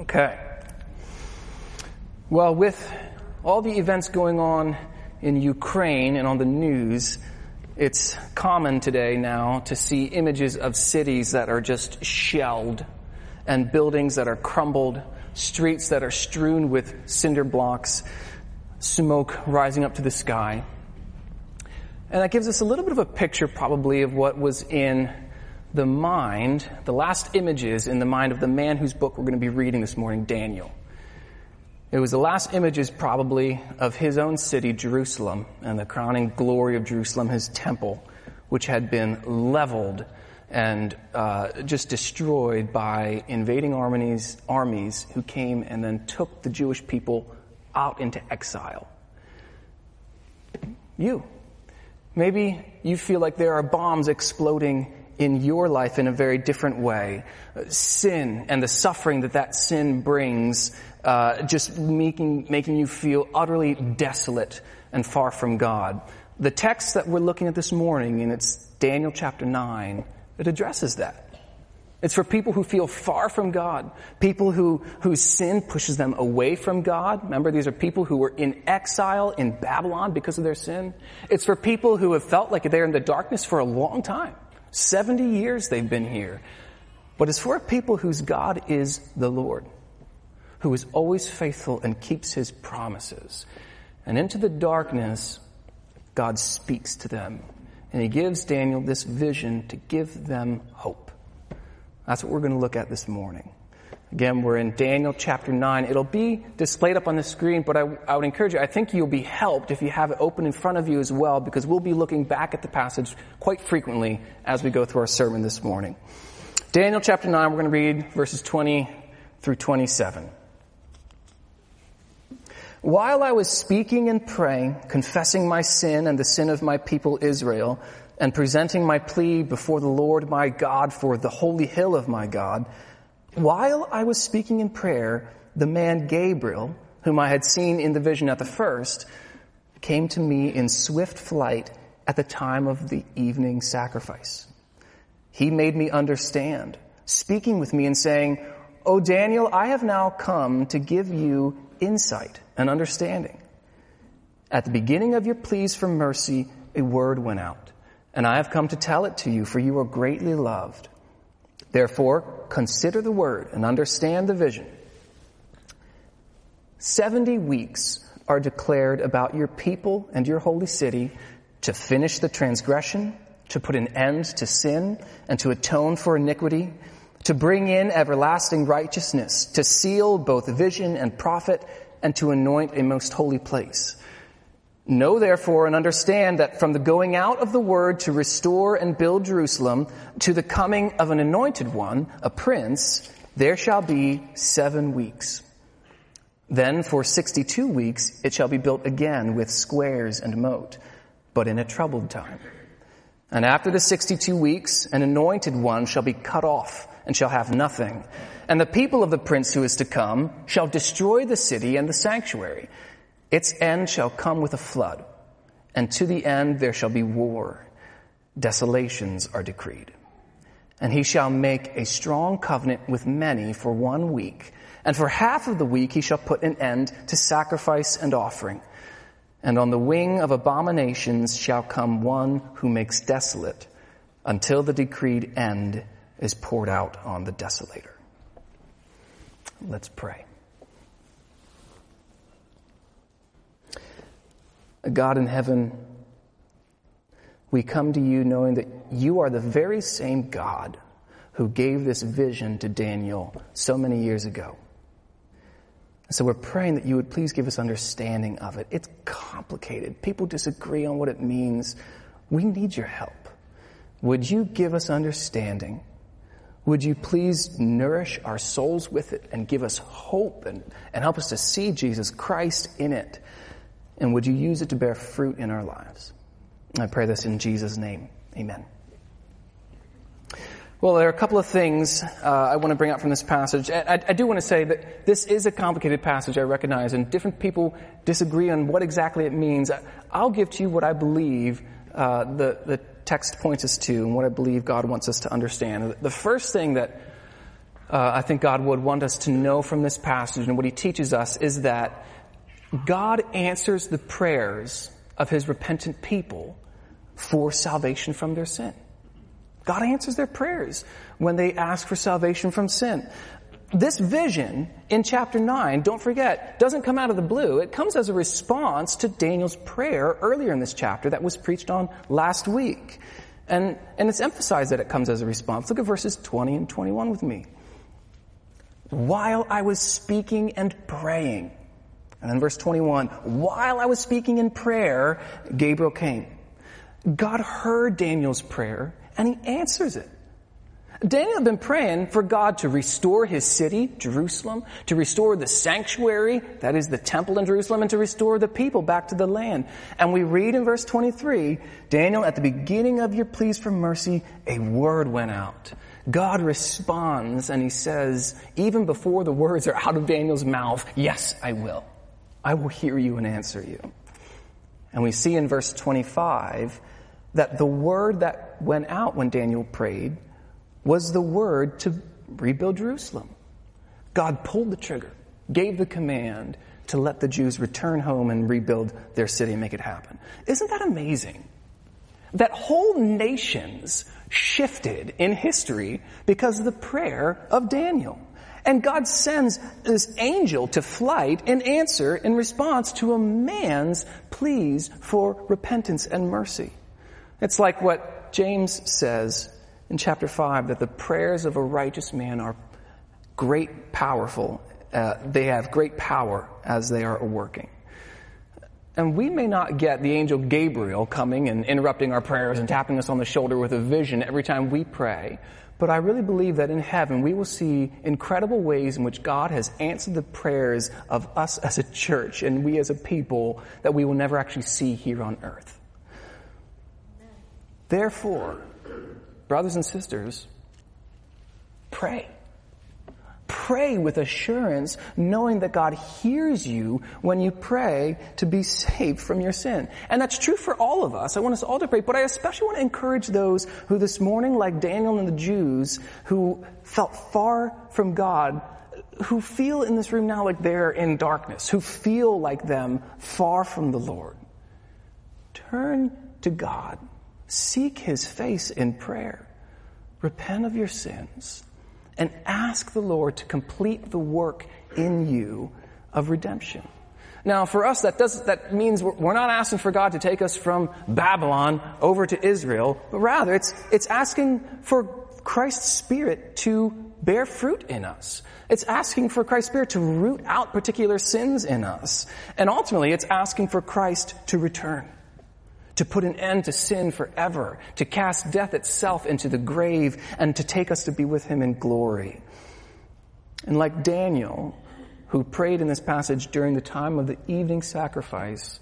Okay. Well, with all the events going on in Ukraine and on the news, it's common today now to see images of cities that are just shelled and buildings that are crumbled, streets that are strewn with cinder blocks, smoke rising up to the sky. And that gives us a little bit of a picture probably of what was in the mind, the last images in the mind of the man whose book we're going to be reading this morning, Daniel. It was the last images probably of his own city, Jerusalem, and the crowning glory of Jerusalem, his temple, which had been leveled and just destroyed by invading armies who came and then took the Jewish people out into exile. You. Maybe you feel like there are bombs exploding in your life in a very different way. Sin and the suffering that sin brings just making you feel utterly desolate and far from God. The text that we're looking at this morning, and it's Daniel chapter 9, it addresses that. It's for people who feel far from God, people whose sin pushes them away from God. Remember, these are people who were in exile in Babylon because of their sin. It's for people who have felt like they're in the darkness for a long time. 70 years they've been here. But it's for people whose God is the Lord, who is always faithful and keeps his promises. And into the darkness, God speaks to them. And he gives Daniel this vision to give them hope. That's what we're going to look at this morning. Again, we're in Daniel chapter 9. It'll be displayed up on the screen, but I would encourage you, I think you'll be helped if you have it open in front of you as well, because we'll be looking back at the passage quite frequently as we go through our sermon this morning. Daniel chapter 9, we're going to read verses 20 through 27. While I was speaking and praying, confessing my sin and the sin of my people Israel, and presenting my plea before the Lord my God for the holy hill of my God, while I was speaking in prayer, the man Gabriel, whom I had seen in the vision at the first, came to me in swift flight at the time of the evening sacrifice. He made me understand, speaking with me and saying, "O Daniel, I have now come to give you insight and understanding. At the beginning of your pleas for mercy, a word went out, and I have come to tell it to you, for you are greatly loved. Therefore, consider the word and understand the vision. 70 weeks are declared about your people and your holy city to finish the transgression, to put an end to sin, and to atone for iniquity, to bring in everlasting righteousness, to seal both vision and prophet, and to anoint a most holy place. Know therefore and understand that from the going out of the word to restore and build Jerusalem to the coming of an anointed one, a prince, there shall be 7 weeks. Then for 62 weeks it shall be built again with squares and moat, but in a troubled time. And after the 62 weeks an anointed one shall be cut off and shall have nothing. And the people of the prince who is to come shall destroy the city and the sanctuary. Its end shall come with a flood, and to the end there shall be war. Desolations are decreed. And he shall make a strong covenant with many for 1 week, and for half of the week he shall put an end to sacrifice and offering. And on the wing of abominations shall come one who makes desolate, until the decreed end is poured out on the desolator." Let's pray. God in heaven, we come to you knowing that you are the very same God who gave this vision to Daniel so many years ago. So we're praying that you would please give us understanding of it. It's complicated. People disagree on what it means. We need your help. Would you give us understanding? Would you please nourish our souls with it and give us hope and help us to see Jesus Christ in it? And would you use it to bear fruit in our lives? I pray this in Jesus' name. Amen. Well, there are a couple of things I want to bring up from this passage. I do want to say that this is a complicated passage, I recognize, and different people disagree on what exactly it means. I'll give to you what I believe the text points us to and what I believe God wants us to understand. The first thing that I think God would want us to know from this passage and what he teaches us is that God answers the prayers of his repentant people for salvation from their sin. God answers their prayers when they ask for salvation from sin. This vision in chapter 9, don't forget, doesn't come out of the blue. It comes as a response to Daniel's prayer earlier in this chapter that was preached on last week. And it's emphasized that it comes as a response. Look at verses 20 and 21 with me. While I was speaking and praying. And then verse 21, while I was speaking in prayer, Gabriel came. God heard Daniel's prayer, and he answers it. Daniel had been praying for God to restore his city, Jerusalem, to restore the sanctuary, that is the temple in Jerusalem, and to restore the people back to the land. And we read in verse 23, Daniel, at the beginning of your pleas for mercy, a word went out. God responds, and he says, even before the words are out of Daniel's mouth, yes, I will. I will hear you and answer you. And we see in verse 25 that the word that went out when Daniel prayed was the word to rebuild Jerusalem. God pulled the trigger, gave the command to let the Jews return home and rebuild their city and make it happen. Isn't that amazing? That whole nations shifted in history because of the prayer of Daniel. And God sends this angel to flight in answer in response to a man's pleas for repentance and mercy. It's like what James says in chapter 5, that the prayers of a righteous man are they have great power as they are working. And we may not get the angel Gabriel coming and interrupting our prayers and tapping us on the shoulder with a vision every time we pray, but I really believe that in heaven we will see incredible ways in which God has answered the prayers of us as a church and we as a people that we will never actually see here on earth. Therefore, brothers and sisters, pray. Pray with assurance, knowing that God hears you when you pray to be saved from your sin. And that's true for all of us. I want us all to pray, but I especially want to encourage those who this morning, like Daniel and the Jews, who felt far from God, who feel in this room now like they're in darkness, who feel like them far from the Lord. Turn to God. Seek his face in prayer. Repent of your sins and ask the Lord to complete the work in you of redemption. Now, for us, that means we're not asking for God to take us from Babylon over to Israel, but rather it's asking for Christ's Spirit to bear fruit in us. It's asking for Christ's Spirit to root out particular sins in us. And ultimately, it's asking for Christ to return, to put an end to sin forever, to cast death itself into the grave, and to take us to be with him in glory. And like Daniel, who prayed in this passage during the time of the evening sacrifice,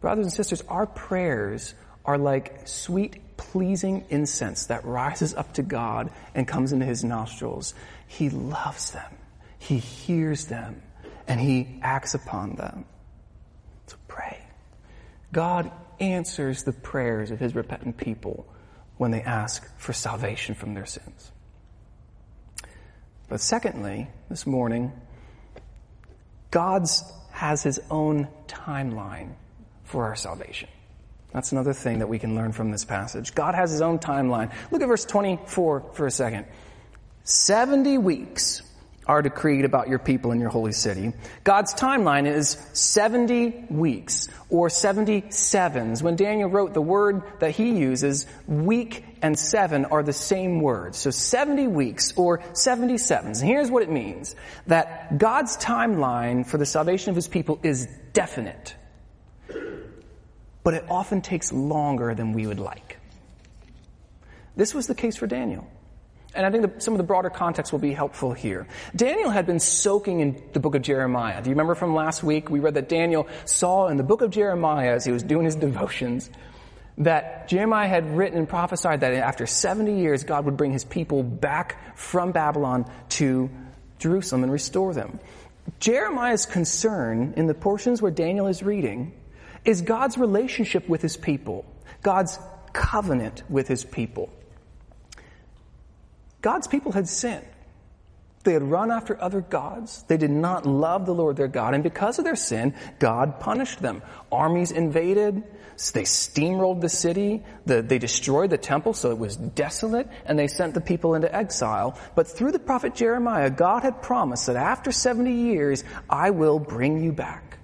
brothers and sisters, our prayers are like sweet, pleasing incense that rises up to God and comes into his nostrils. He loves them, he hears them, and he acts upon them. So pray. God answers the prayers of his repentant people when they ask for salvation from their sins. But secondly, this morning, God has his own timeline for our salvation. That's another thing that we can learn from this passage. God has his own timeline. Look at verse 24 for a second. 70 weeks are decreed about your people in your holy city. God's timeline is 70 weeks or 70 sevens. When Daniel wrote, the word that he uses, week and seven, are the same words. So 70 weeks or 70 sevens. And here's what it means, that God's timeline for the salvation of his people is definite, but it often takes longer than we would like. This was the case for Daniel. And I think some of the broader context will be helpful here. Daniel had been soaking in the book of Jeremiah. Do you remember from last week? We read that Daniel saw in the book of Jeremiah, as he was doing his devotions, that Jeremiah had written and prophesied that after 70 years, God would bring his people back from Babylon to Jerusalem and restore them. Jeremiah's concern in the portions where Daniel is reading is God's relationship with his people, God's covenant with his people. God's people had sinned. They had run after other gods. They did not love the Lord their God. And because of their sin, God punished them. Armies invaded. They steamrolled the city. They destroyed the temple so it was desolate. And they sent the people into exile. But through the prophet Jeremiah, God had promised that after 70 years, I will bring you back.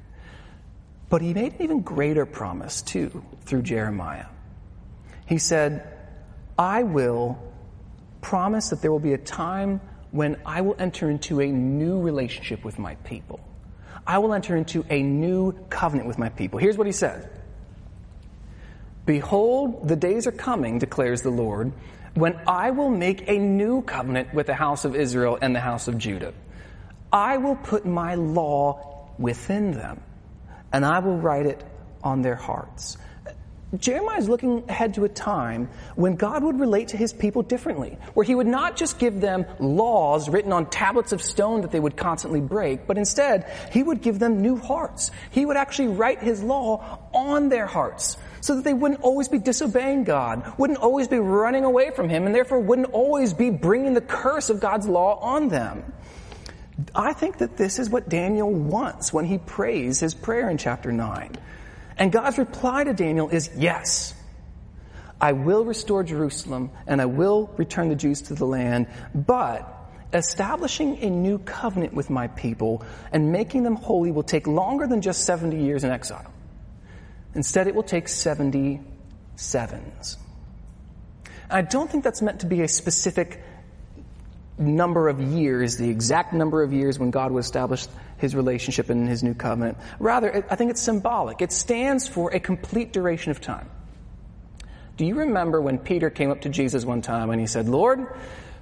But he made an even greater promise, too, through Jeremiah. He said, I will promise that there will be a time when I will enter into a new relationship with my people. I will enter into a new covenant with my people. Here's what he said. Behold, the days are coming, declares the Lord, when I will make a new covenant with the house of Israel and the house of Judah. I will put my law within them, and I will write it on their hearts. Jeremiah is looking ahead to a time when God would relate to his people differently, where he would not just give them laws written on tablets of stone that they would constantly break, but instead he would give them new hearts. He would actually write his law on their hearts so that they wouldn't always be disobeying God, wouldn't always be running away from him, and therefore wouldn't always be bringing the curse of God's law on them. I think that this is what Daniel wants when he prays his prayer in chapter 9. And God's reply to Daniel is, yes, I will restore Jerusalem and I will return the Jews to the land, but establishing a new covenant with my people and making them holy will take longer than just 70 years in exile. Instead, it will take 70 sevens. I don't think that's meant to be a specific number of years, the exact number of years when God would establish his relationship and his new covenant. Rather, I think it's symbolic. It stands for a complete duration of time. Do you remember when Peter came up to Jesus one time and he said, Lord,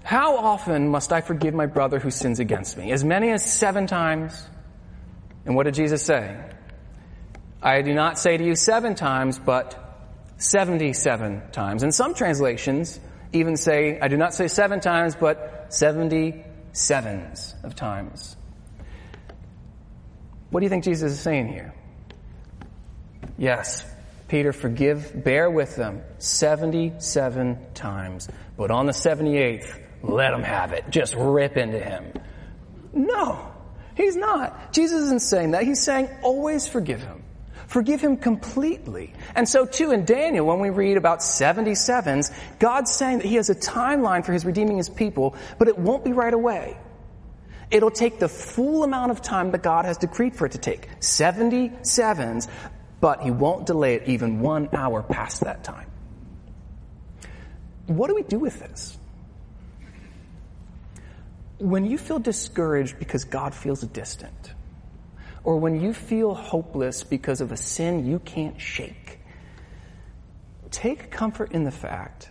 how often must I forgive my brother who sins against me? As many as 7 times? And what did Jesus say? I do not say to you 7 times, but 77 times. In some translations, even say, I do not say 7 times, but 77s of times. What do you think Jesus is saying here? Yes, Peter, bear with them 77 times, but on the 78th, let them have it. Just rip into him. No, he's not. Jesus isn't saying that. He's saying always forgive him. Forgive him completely. And so, too, in Daniel, when we read about 77s, God's saying that he has a timeline for his redeeming his people, but it won't be right away. It'll take the full amount of time that God has decreed for it to take, 77s, but he won't delay it even 1 hour past that time. What do we do with this? When you feel discouraged because God feels distant, or when you feel hopeless because of a sin you can't shake, take comfort in the fact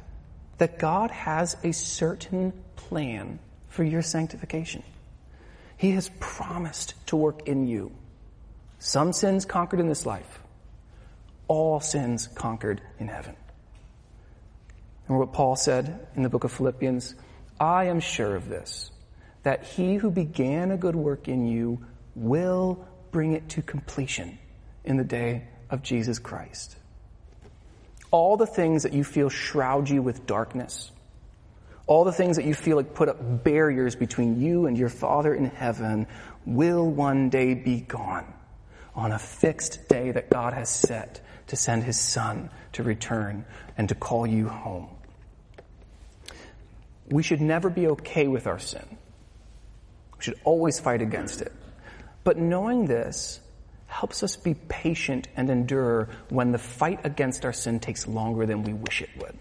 that God has a certain plan for your sanctification. He has promised to work in you. Some sins conquered in this life, all sins conquered in heaven. Remember what Paul said in the book of Philippians? I am sure of this, that he who began a good work in you will bring it to completion in the day of Jesus Christ. All the things that you feel shroud you with darkness, all the things that you feel like put up barriers between you and your Father in heaven will one day be gone on a fixed day that God has set to send his Son to return and to call you home. We should never be okay with our sin. We should always fight against it. But knowing this helps us be patient and endure when the fight against our sin takes longer than we wish it would.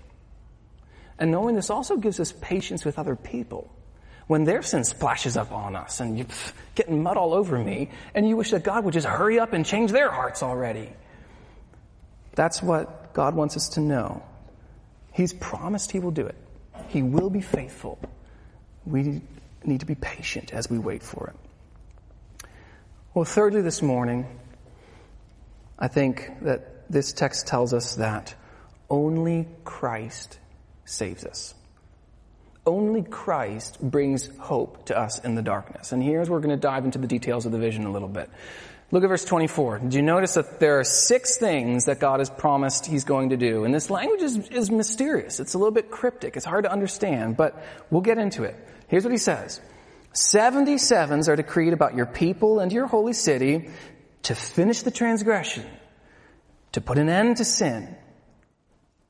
And knowing this also gives us patience with other people. When their sin splashes up on us and you're getting mud all over me, and you wish that God would just hurry up and change their hearts already. That's what God wants us to know. He's promised he will do it. He will be faithful. We need to be patient as we wait for it. Well, thirdly, this morning, I think that this text tells us that only Christ saves us. Only Christ brings hope to us in the darkness. And here's where we're going to dive into the details of the vision a little bit. Look at verse 24. Do you notice that there are 6 things that God has promised he's going to do? And this language is mysterious. It's a little bit cryptic. It's hard to understand, but we'll get into it. Here's what he says. 77s are decreed about your people and your holy city to finish the transgression, to put an end to sin,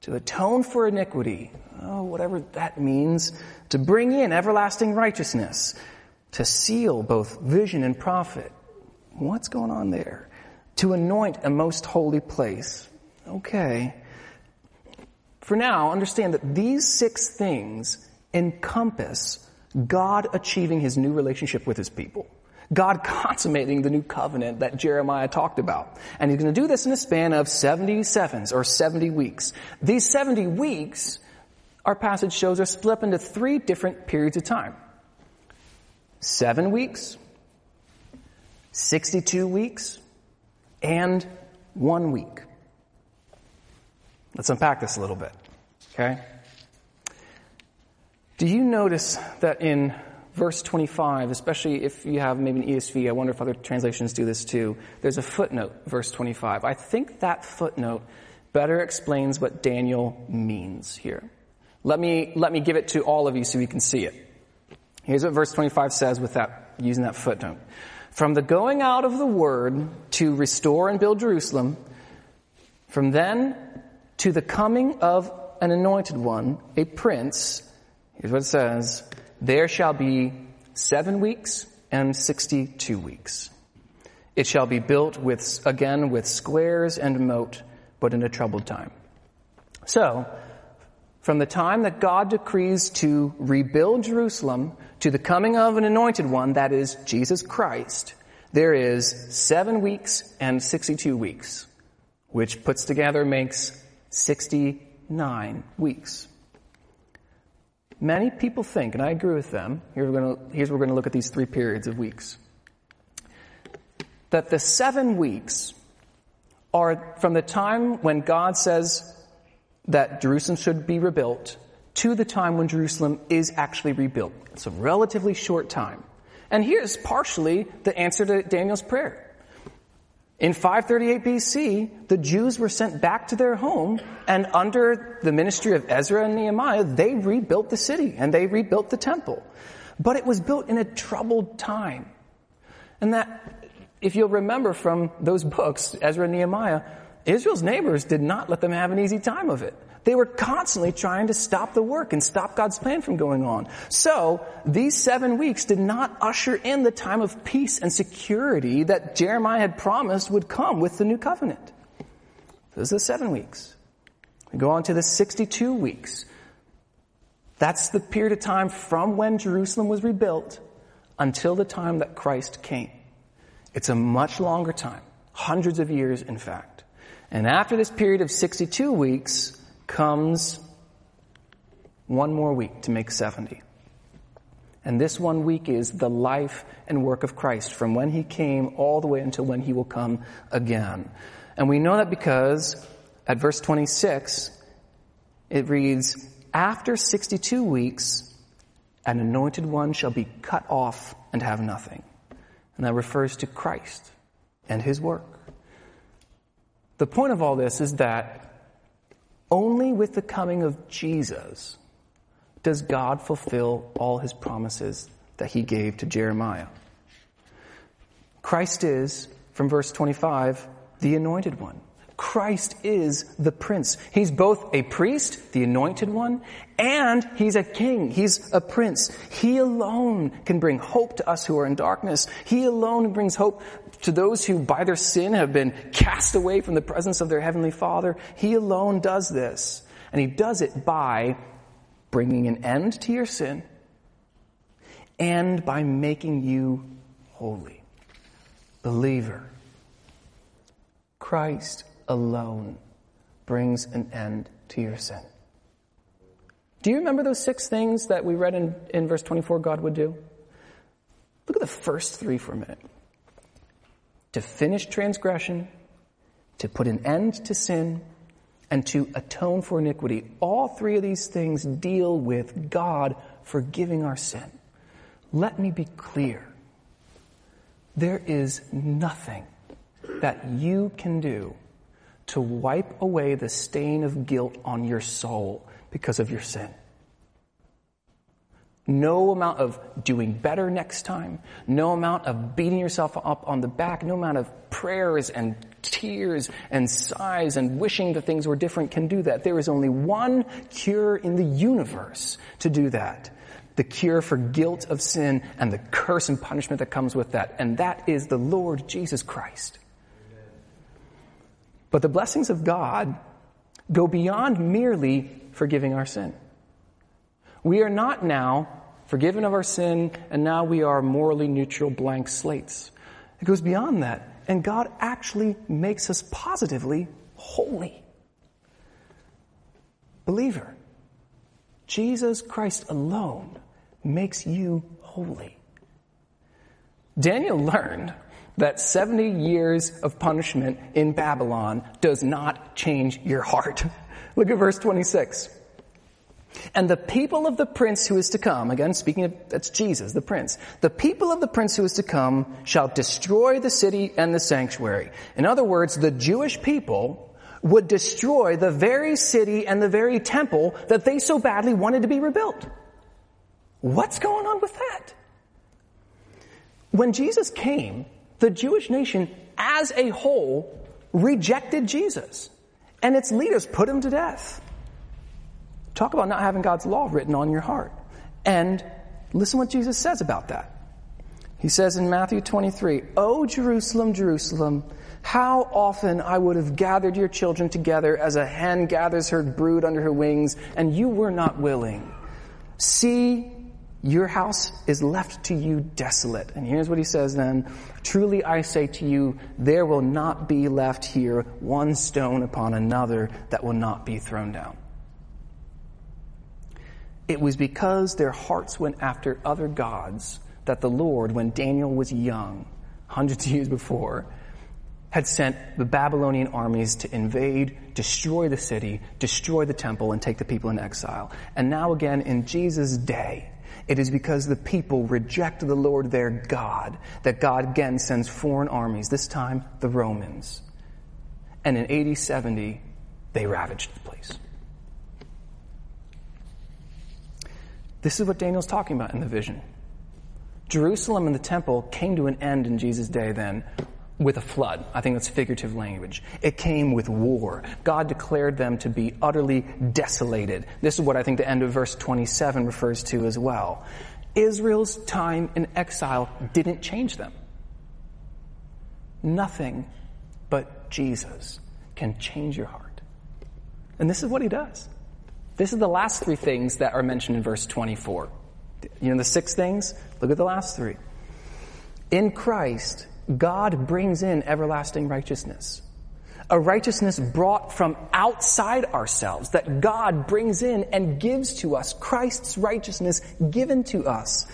to atone for iniquity, whatever that means, to bring in everlasting righteousness, to seal both vision and prophet. What's going on there? To anoint a most holy place. Okay. For now, understand that these 6 things encompass God achieving his new relationship with his people. God consummating the new covenant that Jeremiah talked about. And he's going to do this in a span of 77s or 70 weeks. These 70 weeks, our passage shows, are split into 3 different periods of time. 7 weeks, 62 weeks, and 1 week. Let's unpack this a little bit, okay? Do you notice that in verse 25, especially if you have maybe an ESV, I wonder if other translations do this too, there's a footnote, verse 25. I think that footnote better explains what Daniel means here. Let me give it to all of you so you can see it. Here's what verse 25 says with that, using that footnote. From the going out of the word to restore and build Jerusalem, from then to the coming of an anointed one, a prince, here's what it says, there shall be 7 weeks and 62 weeks. It shall be built with squares and moat, but in a troubled time. So, from the time that God decrees to rebuild Jerusalem to the coming of an anointed one, that is Jesus Christ, there is 7 weeks and 62 weeks, which puts together makes 69 weeks. Many people think, and I agree with them, here's where we're going to look at these 3 periods of weeks, that the 7 weeks are from the time when God says that Jerusalem should be rebuilt to the time when Jerusalem is actually rebuilt. It's a relatively short time. And here's partially the answer to Daniel's prayer. In 538 BC, the Jews were sent back to their home, and under the ministry of Ezra and Nehemiah, they rebuilt the city and they rebuilt the temple. But it was built in a troubled time. And that, if you'll remember from those books, Ezra and Nehemiah, Israel's neighbors did not let them have an easy time of it. They were constantly trying to stop the work and stop God's plan from going on. So, these 7 weeks did not usher in the time of peace and security that Jeremiah had promised would come with the new covenant. Those are the 7 weeks. We go on to the 62 weeks. That's the period of time from when Jerusalem was rebuilt until the time that Christ came. It's a much longer time, hundreds of years, in fact. And after this period of 62 weeks, comes 1 more week to make 70. And this 1 week is the life and work of Christ from when he came all the way until when he will come again. And we know that because at verse 26, it reads, after 62 weeks, an anointed one shall be cut off and have nothing. And that refers to Christ and his work. The point of all this is that only with the coming of Jesus does God fulfill all his promises that he gave to Jeremiah. Christ is, from verse 25, the anointed one. Christ is the prince. He's both a priest, the anointed one, and he's a king. He's a prince. He alone can bring hope to us who are in darkness. He alone brings hope to those who by their sin have been cast away from the presence of their heavenly Father. He alone does this. And he does it by bringing an end to your sin and by making you holy. Believer, Christ alone brings an end to your sin. Do you remember those 6 things that we read in verse 24 God would do? Look at the first 3 for a minute. To finish transgression, to put an end to sin, and to atone for iniquity. All 3 of these things deal with God forgiving our sin. Let me be clear. There is nothing that you can do to wipe away the stain of guilt on your soul because of your sin. No amount of doing better next time. No amount of beating yourself up on the back. No amount of prayers and tears and sighs and wishing that things were different can do that. There is only one cure in the universe to do that. The cure for guilt of sin and the curse and punishment that comes with that. And that is the Lord Jesus Christ. But the blessings of God go beyond merely forgiving our sin. We are not now forgiven of our sin, and now we are morally neutral blank slates. It goes beyond that, and God actually makes us positively holy. Believer, Jesus Christ alone makes you holy. Daniel learned that 70 years of punishment in Babylon does not change your heart. Look at verse 26. And the people of the prince who is to come, again, speaking of, that's Jesus, the prince. The people of the prince who is to come shall destroy the city and the sanctuary. In other words, the Jewish people would destroy the very city and the very temple that they so badly wanted to be rebuilt. What's going on with that? When Jesus came, the Jewish nation as a whole rejected Jesus, and its leaders put him to death. Talk about not having God's law written on your heart. And listen what Jesus says about that. He says in Matthew 23, "O Jerusalem, Jerusalem, how often I would have gathered your children together as a hen gathers her brood under her wings, and you were not willing. See, your house is left to you desolate." And here's what he says then. "Truly I say to you, there will not be left here one stone upon another that will not be thrown down." It was because their hearts went after other gods that the Lord, when Daniel was young, hundreds of years before, had sent the Babylonian armies to invade, destroy the city, destroy the temple, and take the people in exile. And now again, in Jesus' day, it is because the people reject the Lord their God that God again sends foreign armies, this time the Romans. And in AD 70, they ravaged the place. This is what Daniel's talking about in the vision. Jerusalem and the temple came to an end in Jesus' day then with a flood. I think that's figurative language. It came with war. God declared them to be utterly desolated. This is what I think the end of verse 27 refers to as well. Israel's time in exile didn't change them. Nothing but Jesus can change your heart. And this is what he does. This is the last three things that are mentioned in verse 24. You know the six things? Look at the last three. In Christ, God brings in everlasting righteousness. A righteousness brought from outside ourselves that God brings in and gives to us. Christ's righteousness given to us.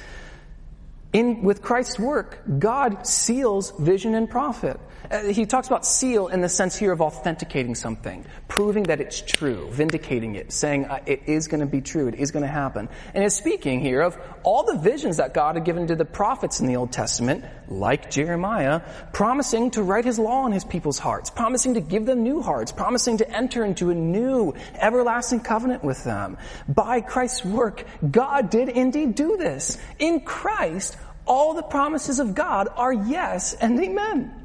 With Christ's work, God seals vision and prophet. He talks about seal in the sense here of authenticating something, proving that it's true, vindicating it, saying it is going to be true, it is going to happen. And it's speaking here of all the visions that God had given to the prophets in the Old Testament, like Jeremiah, promising to write his law on his people's hearts, promising to give them new hearts, promising to enter into a new everlasting covenant with them. By Christ's work, God did indeed do this. In Christ, all the promises of God are yes and amen.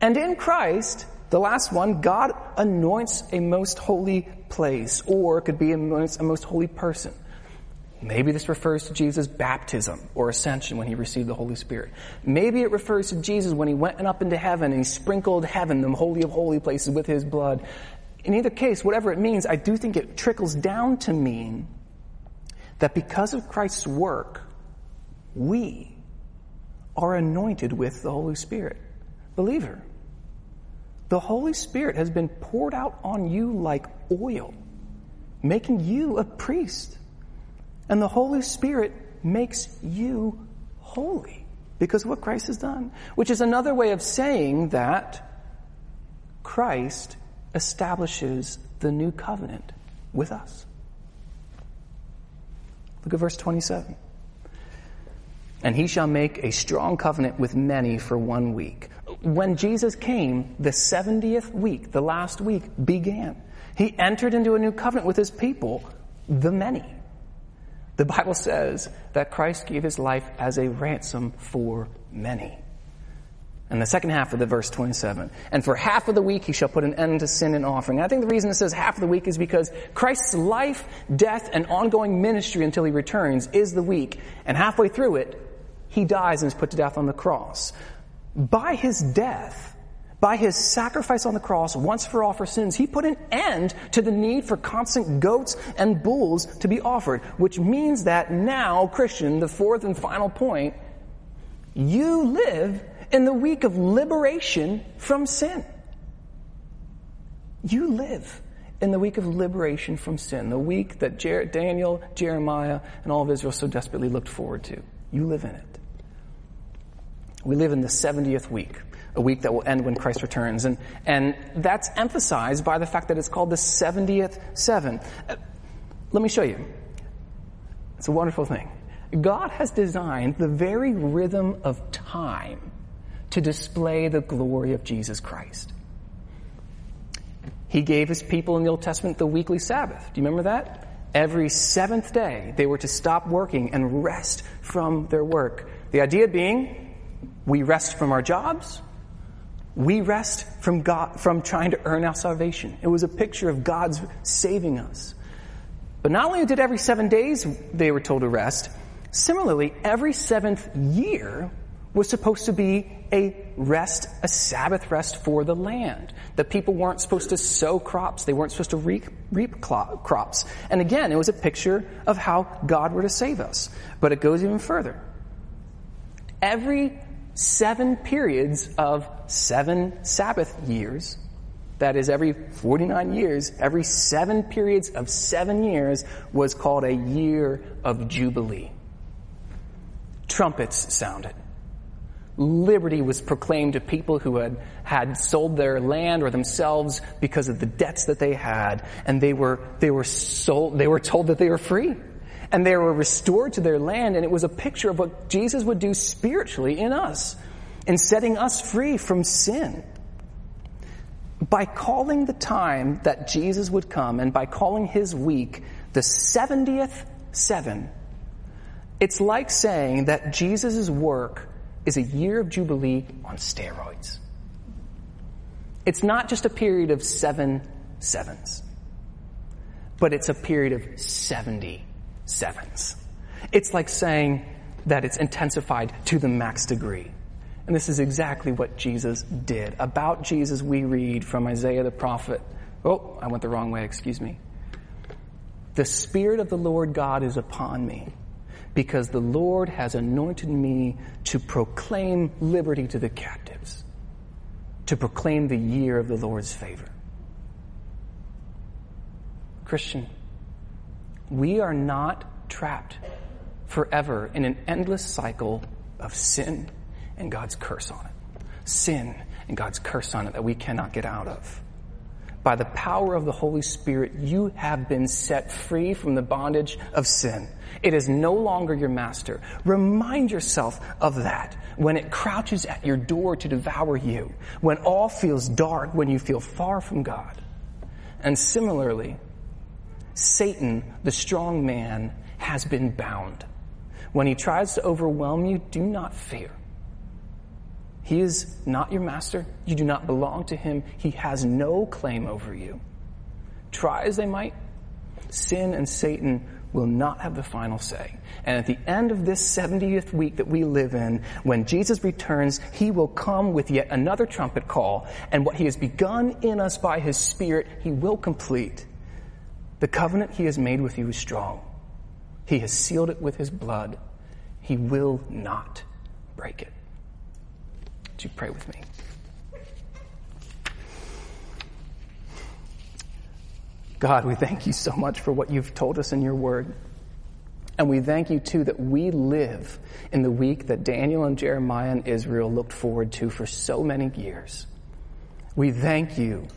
And in Christ, the last one, God anoints a most holy place, or it could be anoints a most holy person. Maybe this refers to Jesus' baptism or ascension when he received the Holy Spirit. Maybe it refers to Jesus when he went up into heaven and he sprinkled heaven, the holy of holy places, with his blood. In either case, whatever it means, I do think it trickles down to mean that because of Christ's work, we are anointed with the Holy Spirit. Believer, the Holy Spirit has been poured out on you like oil, making you a priest. And the Holy Spirit makes you holy because of what Christ has done, which is another way of saying that Christ establishes the new covenant with us. Look at verse 27. "And he shall make a strong covenant with many for 1 week." When Jesus came, the 70th week, the last week, began. He entered into a new covenant with his people, the many. The Bible says that Christ gave his life as a ransom for many. And the second half of the verse 27, and for half of the week he shall put an end to sin and offering. And I think the reason it says half of the week is because Christ's life, death, and ongoing ministry until he returns is the week. And halfway through it, he dies and is put to death on the cross. By his death, by his sacrifice on the cross, once for all for sins, he put an end to the need for constant goats and bulls to be offered, which means that now, Christian, the fourth and final point, you live in the week of liberation from sin. You live in the week of liberation from sin, the week that Daniel, Jeremiah, and all of Israel so desperately looked forward to. You live in it. We live in the 70th week, a week that will end when Christ returns. And that's emphasized by the fact that it's called the 70th seven. Let me show you. It's a wonderful thing. God has designed the very rhythm of time to display the glory of Jesus Christ. He gave his people in the Old Testament the weekly Sabbath. Do you remember that? Every seventh day, they were to stop working and rest from their work. The idea being, we rest from our jobs. We rest from God, from trying to earn our salvation. It was a picture of God's saving us. But not only did every 7 days they were told to rest, similarly, every seventh year was supposed to be a rest, a Sabbath rest for the land. The people weren't supposed to sow crops. They weren't supposed to reap crops. And again, it was a picture of how God were to save us. But it goes even further. Every 7 periods of 7 Sabbath years, that is every 49 years, every 7 periods of 7 years was called a year of Jubilee. Trumpets sounded. Liberty was proclaimed to people who had sold their land or themselves because of the debts that they had, and they were told that they were free, and they were restored to their land, and it was a picture of what Jesus would do spiritually in us, in setting us free from sin. By calling the time that Jesus would come, and by calling his week the 70th seven, it's like saying that Jesus' work is a year of Jubilee on steroids. It's not just a period of 7 sevens, but it's a period of 70 sevens. It's like saying that it's intensified to the max degree. And this is exactly what Jesus did. About Jesus, we read from Isaiah the prophet. Oh, I went the wrong way, excuse me. The Spirit of the Lord God is upon me, because the Lord has anointed me to proclaim liberty to the captives, to proclaim the year of the Lord's favor. Christian, we are not trapped forever in an endless cycle of sin and God's curse on it. Sin and God's curse on it that we cannot get out of. By the power of the Holy Spirit, you have been set free from the bondage of sin. It is no longer your master. Remind yourself of that when it crouches at your door to devour you, when all feels dark, when you feel far from God. And similarly, Satan, the strong man, has been bound. When he tries to overwhelm you, do not fear. He is not your master. You do not belong to him. He has no claim over you. Try as they might, sin and Satan will not have the final say. And at the end of this 70th week that we live in, when Jesus returns, he will come with yet another trumpet call. And what he has begun in us by his Spirit, he will complete. The covenant he has made with you is strong. He has sealed it with his blood. He will not break it. Would you pray with me? God, we thank you so much for what you've told us in your word. And we thank you, too, that we live in the week that Daniel and Jeremiah and Israel looked forward to for so many years. We thank you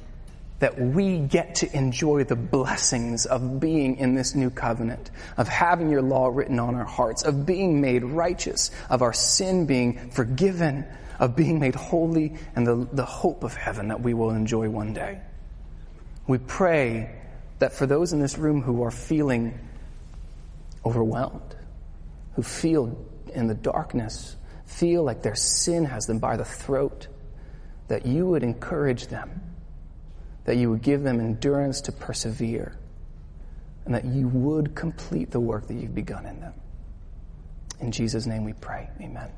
that we get to enjoy the blessings of being in this new covenant, of having your law written on our hearts, of being made righteous, of our sin being forgiven, of being made holy, and the hope of heaven that we will enjoy one day. We pray that for those in this room who are feeling overwhelmed, who feel in the darkness, feel like their sin has them by the throat, that you would encourage them, that you would give them endurance to persevere, and that you would complete the work that you've begun in them. In Jesus' name we pray. Amen.